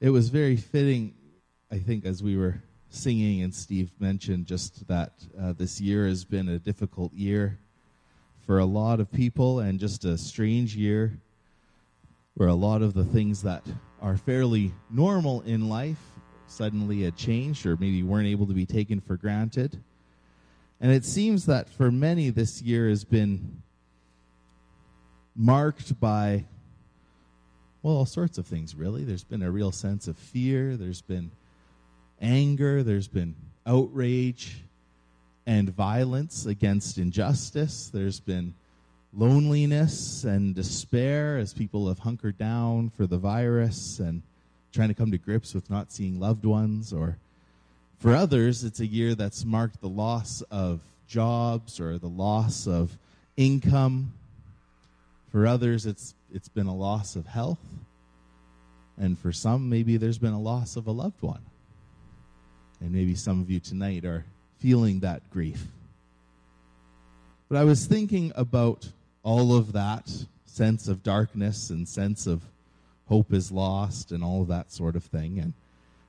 it was very fitting, I think, as we were singing and Steve mentioned just that this year has been a difficult year for a lot of people, and just a strange year where a lot of the things that are fairly normal in life suddenly had changed or maybe weren't able to be taken for granted. And it seems that for many this year has been marked by, well, all sorts of things, really. There's been a real sense of fear. There's been anger. There's been outrage and violence against injustice. There's been loneliness and despair as people have hunkered down for the virus and trying to come to grips with not seeing loved ones. Or for others, it's a year that's marked the loss of jobs or the loss of income. For others, it's been a loss of health. And for some, maybe there's been a loss of a loved one. And maybe some of you tonight are feeling that grief. But I was thinking about all of that sense of darkness and sense of hope is lost and all of that sort of thing.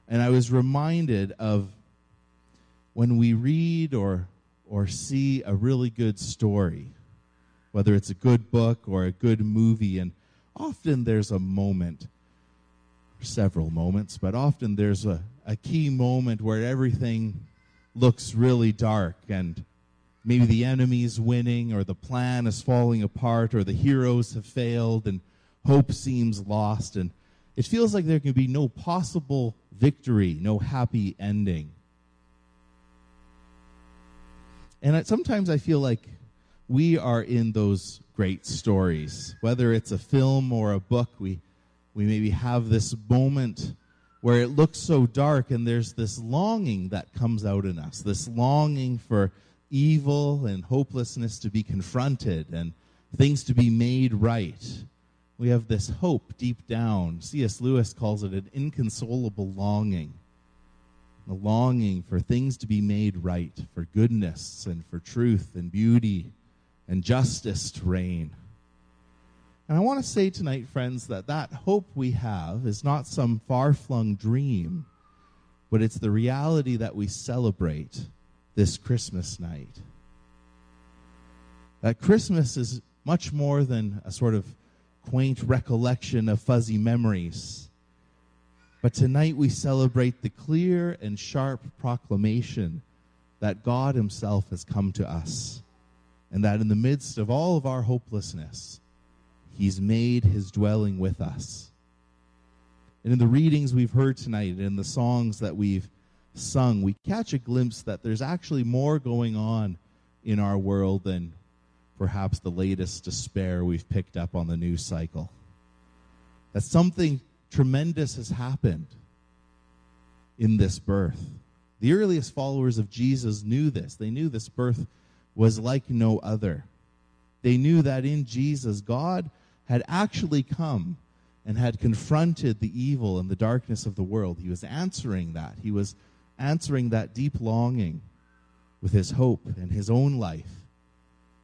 And I was reminded of when we read or see a really good story, whether it's a good book or a good movie, and often there's a moment, several moments, but often there's a key moment where everything looks really dark, and maybe the enemy's winning or the plan is falling apart or the heroes have failed and hope seems lost, and it feels like there can be no possible victory, no happy ending. And sometimes I feel like we are in those great stories. Whether it's a film or a book, we maybe have this moment where it looks so dark, and there's this longing that comes out in us, this longing for evil and hopelessness to be confronted and things to be made right. We have this hope deep down. C.S. Lewis calls it an inconsolable longing, the longing for things to be made right, for goodness and for truth and beauty and justice to reign. And I want to say tonight, friends, that hope we have is not some far-flung dream, but it's the reality that we celebrate this Christmas night. That Christmas is much more than a sort of quaint recollection of fuzzy memories. But tonight we celebrate the clear and sharp proclamation that God himself has come to us, and that in the midst of all of our hopelessness, he's made his dwelling with us. And in the readings we've heard tonight and in the songs that we've sung, we catch a glimpse that there's actually more going on in our world than perhaps the latest despair we've picked up on the news cycle. That something tremendous has happened in this birth. The earliest followers of Jesus knew this. They knew this birth was like no other. They knew that in Jesus, God had actually come and had confronted the evil and the darkness of the world. He was answering that. He was answering that deep longing with his hope and his own life.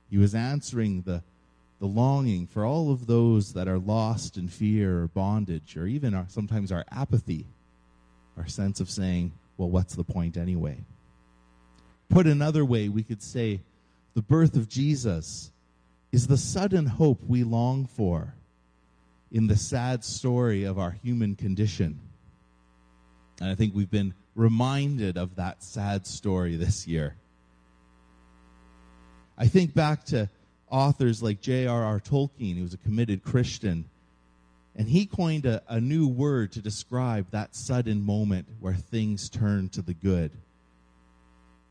He was answering the longing for all of those that are lost in fear or bondage, or even sometimes our apathy, our sense of saying, well, what's the point anyway? Put another way, we could say the birth of Jesus is the sudden hope we long for in the sad story of our human condition. And I think we've been reminded of that sad story this year. I think back to authors like J.R.R. Tolkien, who was a committed Christian, and he coined a new word to describe that sudden moment where things turn to the good.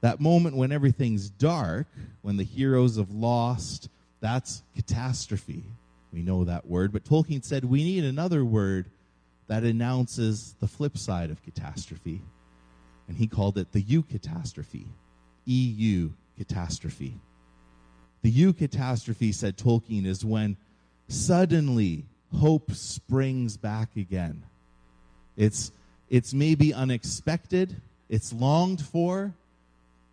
That moment when everything's dark, when the heroes have lost, that's catastrophe. We know that word, but Tolkien said we need another word that announces the flip side of catastrophe, and he called it the eucatastrophe, EU catastrophe. The eucatastrophe, said Tolkien, is when suddenly hope springs back again. It's maybe unexpected, it's longed for,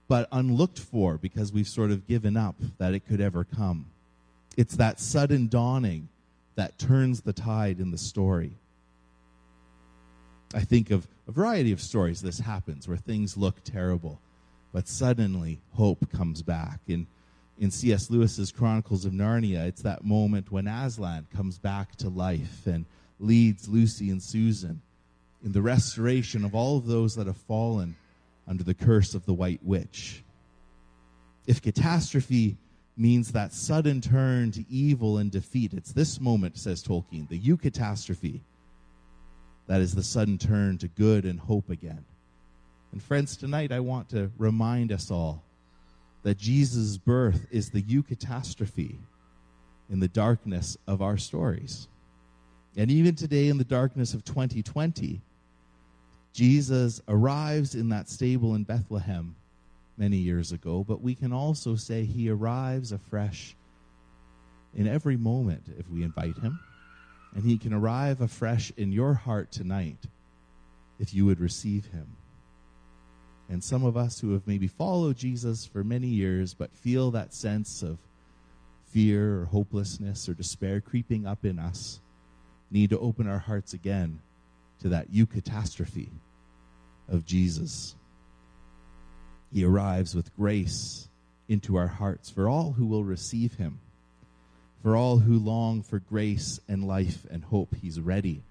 but unlooked for because we've sort of given up that it could ever come. It's that sudden dawning that turns the tide in the story. I think of a variety of stories this happens, where things look terrible, but suddenly hope comes back. In C.S. Lewis's Chronicles of Narnia, it's that moment when Aslan comes back to life and leads Lucy and Susan in the restoration of all of those that have fallen under the curse of the White Witch. If catastrophe means that sudden turn to evil and defeat, it's this moment, says Tolkien, the eucatastrophe, that is the sudden turn to good and hope again. And friends, tonight I want to remind us all that Jesus' birth is the eucatastrophe in the darkness of our stories. And even today in the darkness of 2020, Jesus arrives in that stable in Bethlehem many years ago, but we can also say he arrives afresh in every moment if we invite him, and he can arrive afresh in your heart tonight if you would receive him. And some of us who have maybe followed Jesus for many years but feel that sense of fear or hopelessness or despair creeping up in us need to open our hearts again to that eucatastrophe of Jesus. He arrives with grace into our hearts for all who will receive him, for all who long for grace and life and hope. He's ready.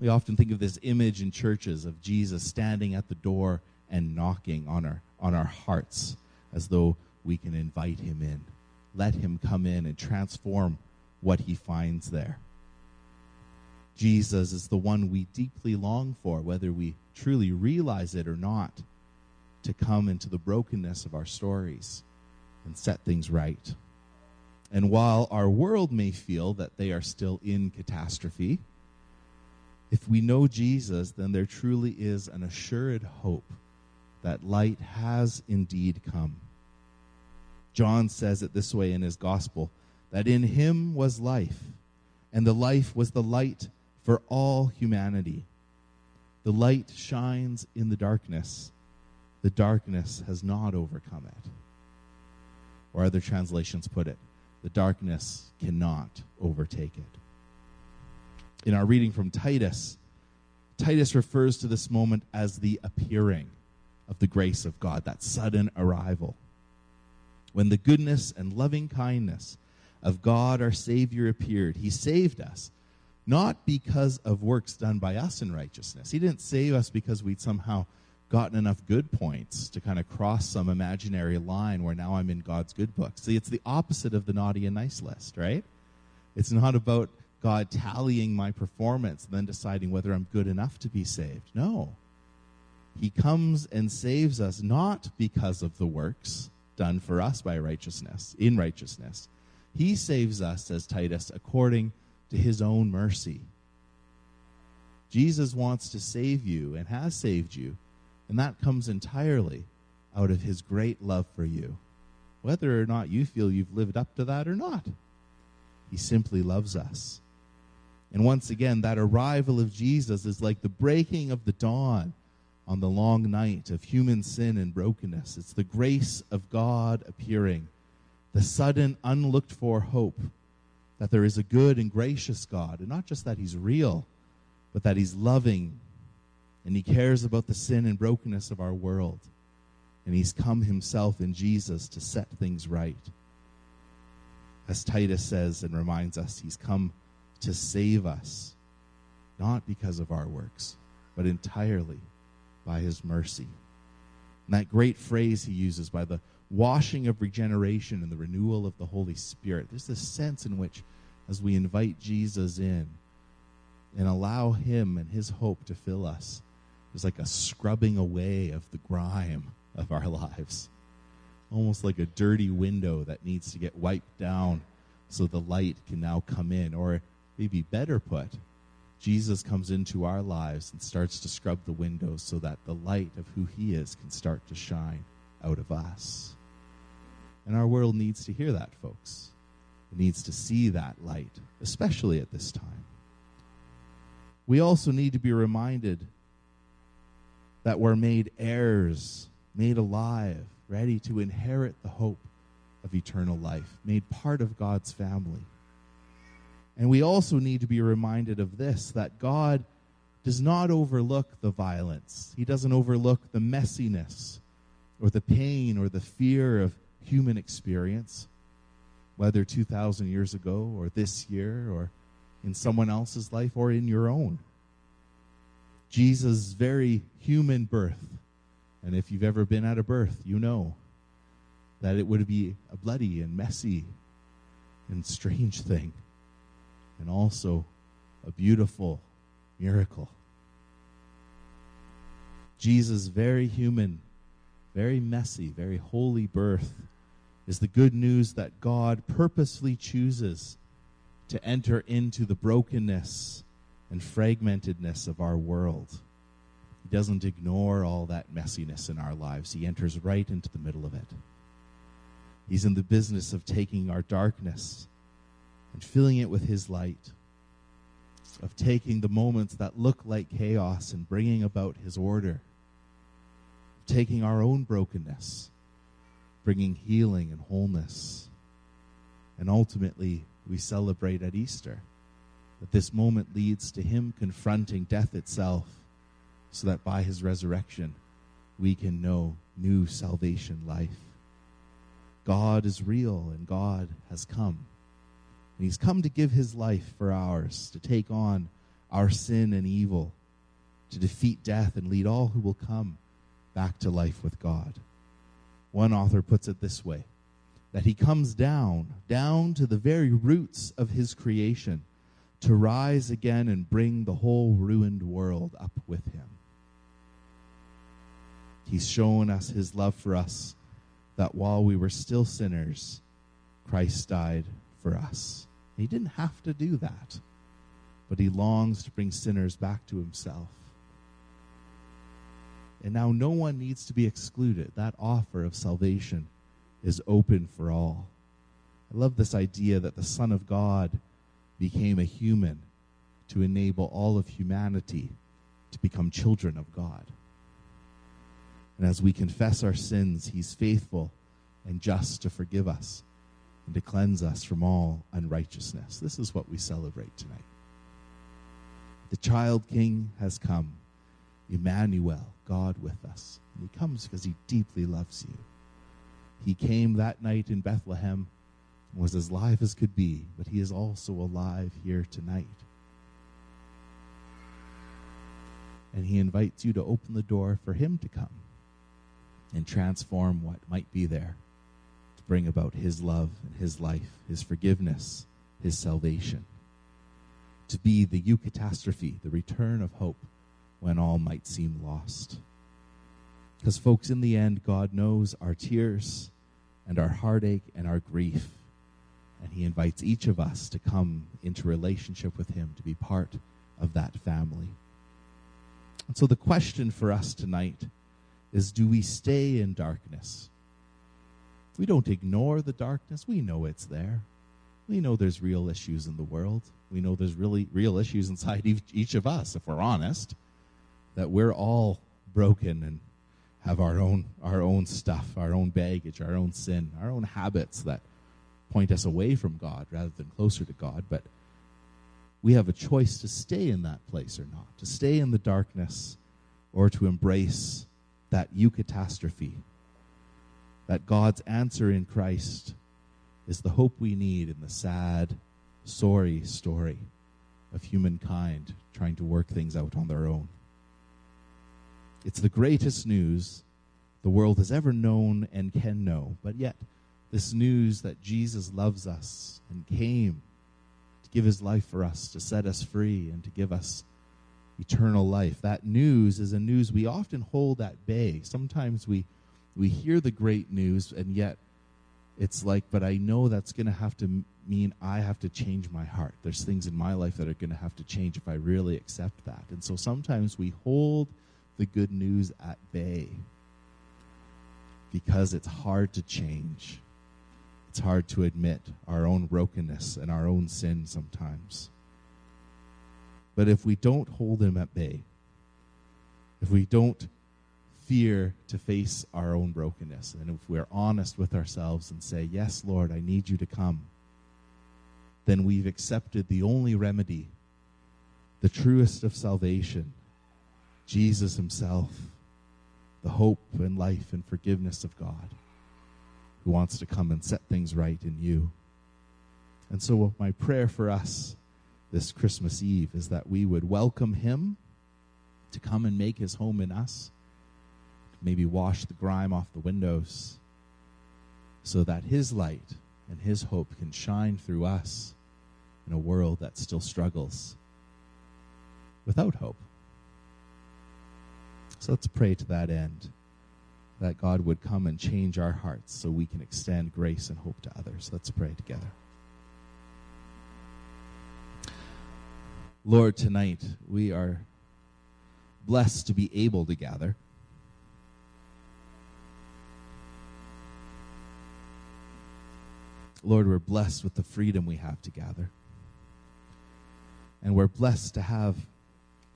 We often think of this image in churches of Jesus standing at the door and knocking on our hearts as though we can invite him in. Let him come in and transform what he finds there. Jesus is the one we deeply long for, whether we truly realize it or not, to come into the brokenness of our stories and set things right. And while our world may feel that they are still in catastrophe, if we know Jesus, then there truly is an assured hope that light has indeed come. John says it this way in his gospel, that in him was life, and the life was the light for all humanity. The light shines in the darkness. The darkness has not overcome it. Or other translations put it, the darkness cannot overtake it. In our reading from Titus, Titus refers to this moment as the appearing of the grace of God, that sudden arrival. When the goodness and loving kindness of God our Savior appeared, he saved us, not because of works done by us in righteousness. He didn't save us because we'd somehow gotten enough good points to kind of cross some imaginary line where now I'm in God's good book. See, it's the opposite of the naughty and nice list, right? It's not about God tallying my performance and then deciding whether I'm good enough to be saved. No. He comes and saves us not because of the works done for us by righteousness, in righteousness. He saves us, says Titus, according to his own mercy. Jesus wants to save you and has saved you, and that comes entirely out of his great love for you, whether or not you feel you've lived up to that or not. He simply loves us. And once again, that arrival of Jesus is like the breaking of the dawn on the long night of human sin and brokenness. It's the grace of God appearing, the sudden, unlooked-for hope that there is a good and gracious God, and not just that he's real, but that he's loving, and he cares about the sin and brokenness of our world, and he's come himself in Jesus to set things right. As Titus says and reminds us, he's come to save us, not because of our works, but entirely by his mercy. And that great phrase he uses, by the washing of regeneration and the renewal of the Holy Spirit. There's this sense in which, as we invite Jesus in and allow him and his hope to fill us, there's like a scrubbing away of the grime of our lives, almost like a dirty window that needs to get wiped down so the light can now come in. Or maybe better put, Jesus comes into our lives and starts to scrub the window so that the light of who he is can start to shine out of us. And our world needs to hear that, folks. It needs to see that light, especially at this time. We also need to be reminded that we're made heirs, made alive, ready to inherit the hope of eternal life, made part of God's family. And we also need to be reminded of this, that God does not overlook the violence. He doesn't overlook the messiness or the pain or the fear of human experience, whether 2,000 years ago or this year or in someone else's life or in your own. Jesus' very human birth, and if you've ever been at a birth, you know that it would be a bloody and messy and strange thing, and also a beautiful miracle. Jesus' very human, very messy, very holy birth is the good news that God purposely chooses to enter into the brokenness and fragmentedness of our world. He doesn't ignore all that messiness in our lives. He enters right into the middle of it. He's in the business of taking our darkness and filling it with his light, of taking the moments that look like chaos and bringing about his order, taking our own brokenness, bringing healing and wholeness. And ultimately, we celebrate at Easter that this moment leads to him confronting death itself, so that by his resurrection, we can know new salvation life. God is real and God has come. And he's come to give his life for ours, to take on our sin and evil, to defeat death and lead all who will come back to life with God. One author puts it this way, that he comes down to the very roots of his creation, to rise again and bring the whole ruined world up with him. He's shown us his love for us, that while we were still sinners, Christ died for us. He didn't have to do that, but he longs to bring sinners back to himself. And now no one needs to be excluded. That offer of salvation is open for all. I love this idea that the Son of God became a human to enable all of humanity to become children of God. And as we confess our sins, he's faithful and just to forgive us and to cleanse us from all unrighteousness. This is what we celebrate tonight. The child king has come, Emmanuel, God with us. And he comes because he deeply loves you. He came that night in Bethlehem and was as live as could be, but he is also alive here tonight. And he invites you to open the door for him to come and transform what might be there, to bring about his love and his life, his forgiveness, his salvation, to be the eucatastrophe, the return of hope when all might seem lost. Because, folks, in the end, God knows our tears and our heartache and our grief, and he invites each of us to come into relationship with him, to be part of that family. And so the question for us tonight is, do we stay in darkness? We don't ignore the darkness. We know it's there. We know there's real issues in the world. We know there's really real issues inside each of us, if we're honest, that we're all broken and have our own stuff, our own baggage, our own sin, our own habits that point us away from God rather than closer to God. But we have a choice to stay in that place or not, to stay in the darkness or to embrace that eucatastrophe, that God's answer in Christ is the hope we need in the sad, sorry story of humankind trying to work things out on their own. It's the greatest news the world has ever known and can know, but yet this news that Jesus loves us and came to give his life for us, to set us free and to give us eternal life. That news is a news we often hold at bay. Sometimes we hear the great news, and yet it's like, but I know that's going to have to mean I have to change my heart. There's things in my life that are going to have to change if I really accept that. And so sometimes we hold the good news at bay because it's hard to change. It's hard to admit our own brokenness and our own sin sometimes. But if we don't hold him at bay, if we don't fear to face our own brokenness, and if we're honest with ourselves and say, yes, Lord, I need you to come, then we've accepted the only remedy the truest of salvation, Jesus himself, the hope and life and forgiveness of God, who wants to come and set things right in you. And so my prayer for us this Christmas Eve is that we would welcome him to come and make his home in us, maybe wash the grime off the windows, so that his light and his hope can shine through us in a world that still struggles without hope. So let's pray to that end, that God would come and change our hearts so we can extend grace and hope to others. Let's pray together. Lord, tonight we are blessed to be able to gather. Lord, we're blessed with the freedom we have to gather. And we're blessed to have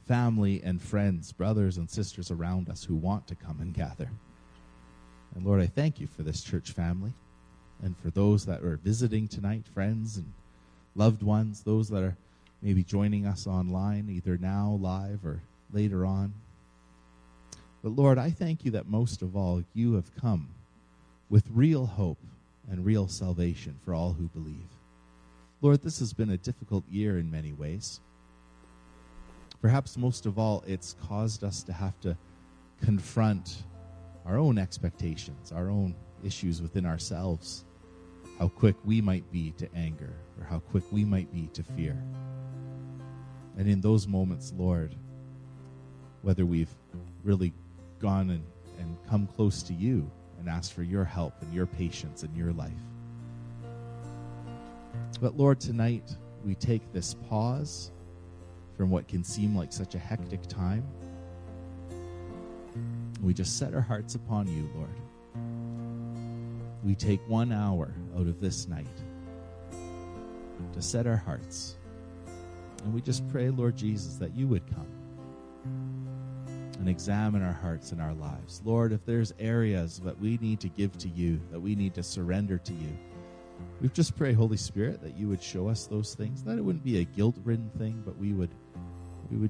family and friends, brothers and sisters around us who want to come and gather. And Lord, I thank you for this church family and for those that are visiting tonight, friends and loved ones, those that are maybe joining us online, either now, live, or later on. But Lord, I thank you that most of all, you have come with real hope and real salvation for all who believe. Lord, this has been a difficult year in many ways. Perhaps most of all, it's caused us to have to confront our own expectations, our own issues within ourselves, how quick we might be to anger or how quick we might be to fear. And in those moments, Lord, whether we've really gone and come close to you and asked for your help and your patience in your life. But Lord, tonight we take this pause from what can seem like such a hectic time. We just set our hearts upon you, Lord. We take 1 hour out of this night to set our hearts. And we just pray, Lord Jesus, that you would come and examine our hearts and our lives. Lord, if there's areas that we need to give to you, that we need to surrender to you, we just pray, Holy Spirit, that you would show us those things, that it wouldn't be a guilt-ridden thing, but we would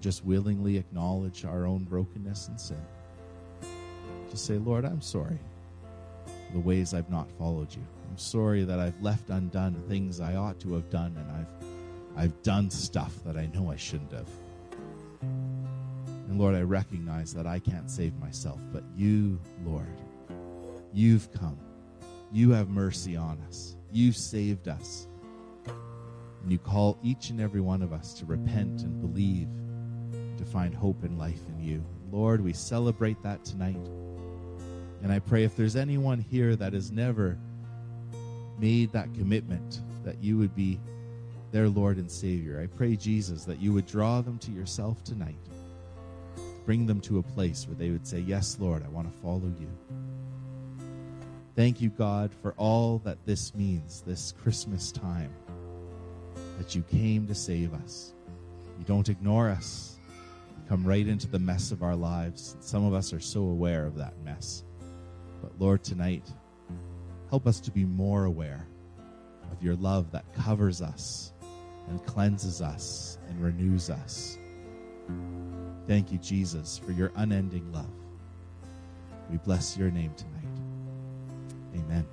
just willingly acknowledge our own brokenness and sin. Just say, Lord, I'm sorry for the ways I've not followed you. I'm sorry that I've left undone things I ought to have done, and I've done stuff that I know I shouldn't have. And Lord, I recognize that I can't save myself, but you, Lord, you've come. You have mercy on us. You saved us. And you call each and every one of us to repent and believe, to find hope and life in you. Lord, we celebrate that tonight. And I pray if there's anyone here that has never made that commitment, that you would be their Lord and Savior. I pray, Jesus, that you would draw them to yourself tonight. Bring them to a place where they would say, yes, Lord, I want to follow you. Thank you, God, for all that this means, this Christmas time, that you came to save us. You don't ignore us. You come right into the mess of our lives. Some of us are so aware of that mess. But Lord, tonight, help us to be more aware of your love that covers us and cleanses us and renews us. Thank you, Jesus, for your unending love. We bless your name tonight. Amen.